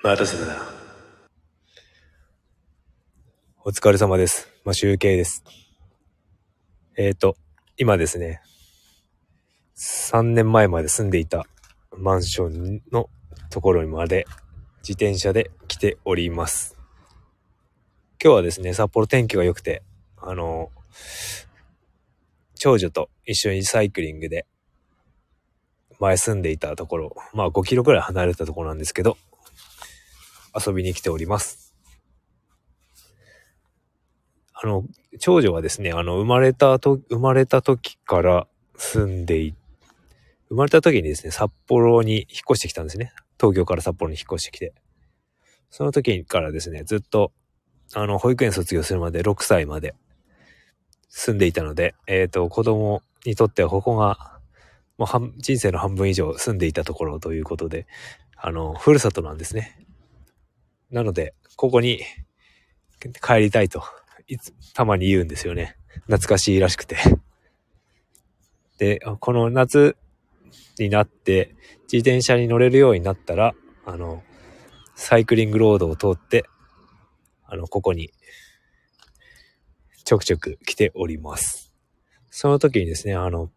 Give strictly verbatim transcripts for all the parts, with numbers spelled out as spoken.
待たせたな。お疲れ様です。マシュウケイです。えーと、今ですね、さんねんまえまで住んでいたマンションのところまで自転車で来ております。今日はですね、札幌天気が良くて、あの、長女と一緒にサイクリングで、前住んでいたところ、まあごキロくらい離れたところなんですけど、遊びに来ております。あの、長女はですね、あの、生まれたと、生まれた時から住んでい、生まれた時にですね、札幌に引っ越してきたんですね。東京から札幌に引っ越してきて。その時からですね、ずっと、あの、保育園卒業するまでろくさいまで住んでいたので、えっと、子供にとってはここが、もう半、人生の半分以上住んでいたところということで、あの、ふるさとなんですね。なので、ここに帰りたいと、いつ、たまに言うんですよね。懐かしいらしくて。で、この夏になって、自転車に乗れるようになったら、あの、サイクリングロードを通って、あの、ここに、ちょくちょく来ております。その時にですね、あの、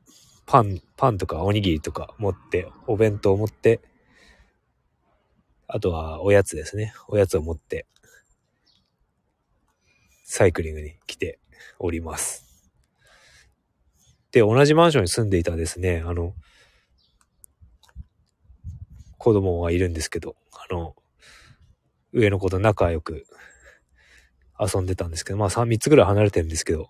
パン、パンとかおにぎりとか持って、お弁当を持って、あとはおやつですね。おやつを持って、サイクリングに来ております。で、同じマンションに住んでいたですね、あの、子供がいるんですけど、あの、上の子と仲良く遊んでたんですけど、まあみっつぐらい離れてるんですけど、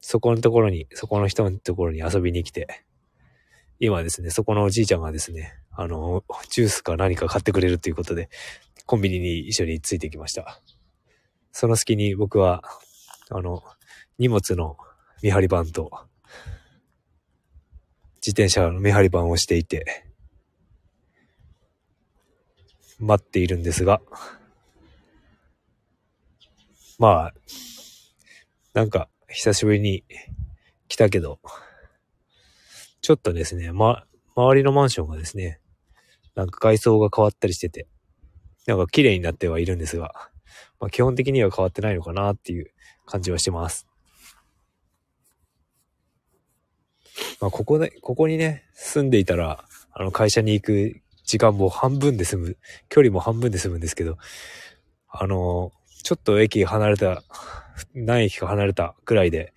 そこのところに、そこの人のところに遊びに来て、今ですね、そこのおじいちゃんがですね、あの、ジュースか何か買ってくれるということで、コンビニに一緒についてきました。その隙に僕は、あの、荷物の見張り番と、自転車の見張り番をしていて、待っているんですが、まあ、なんか、久しぶりに来たけど、ちょっとですね、ま、周りのマンションがですね、なんか外装が変わったりしてて、なんか綺麗になってはいるんですが、まあ基本的には変わってないのかなっていう感じはしてます。まあここで、ここにね、住んでいたら、あの会社に行く時間も半分で済む、距離も半分で済むんですけど、あの、ちょっと駅離れた、何駅か離れたくらいで、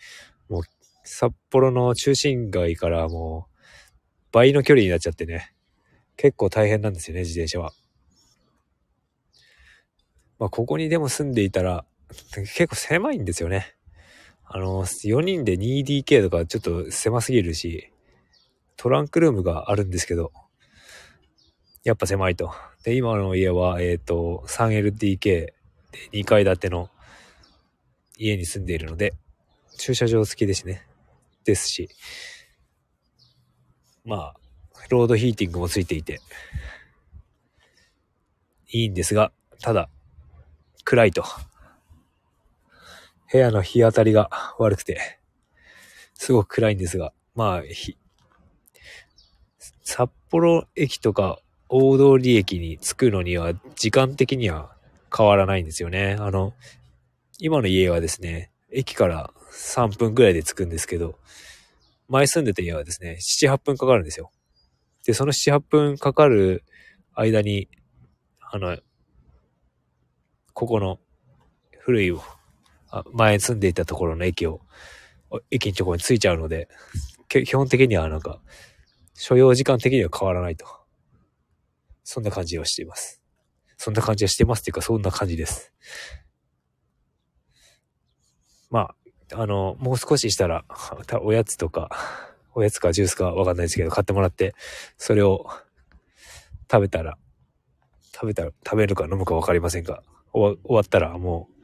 もう札幌の中心街からもう倍の距離になっちゃってね、結構大変なんですよね、自転車は。まあここにでも住んでいたら結構狭いんですよね。あのよにんで にディーケー とかちょっと狭すぎるし、トランクルームがあるんですけど、やっぱ狭いと。で、今の家はえっと スリーエルディーケー でにかい建ての家に住んでいるので、駐車場付きですね。ですし、まあロードヒーティングもついていていいんですが、ただ暗いと部屋の日当たりが悪くてすごく暗いんですが、まあひ札幌駅とか大通駅に着くのには時間的には変わらないんですよね。あの今の家はですね、駅からさんぷんくらいで着くんですけど、前住んでた家はですね、なな、はっぷんかかるんですよ。で、そのなな、はっぷんかかる間に、あの、ここの古いを、前住んでいたところの駅を、駅のところに着いちゃうので、基本的にはなんか、所要時間的には変わらないと。そんな感じをしています。そんな感じはしてますっていうか、そんな感じです。まあ、あの、もう少ししたら、おやつとか、おやつかジュースかわかんないですけど、買ってもらって、それを食べたら、食べたら、食べるか飲むかわかりませんが、終わ、終わったらもう、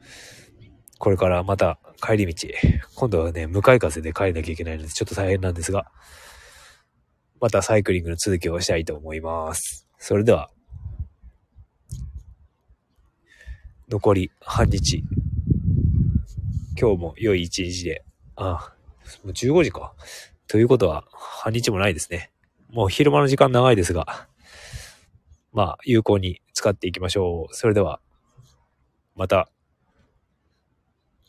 これからまた帰り道、今度はね、向かい風で帰らなきゃいけないので、ちょっと大変なんですが、またサイクリングの続きをしたいと思います。それでは、残り半日。今日も良い一日で、あ、もうじゅうごじか。ということは、半日もないですね。もう昼間の時間長いですが、まあ、有効に使っていきましょう。それではまた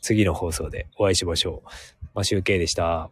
次の放送でお会いしましょう。マシュウケイでした。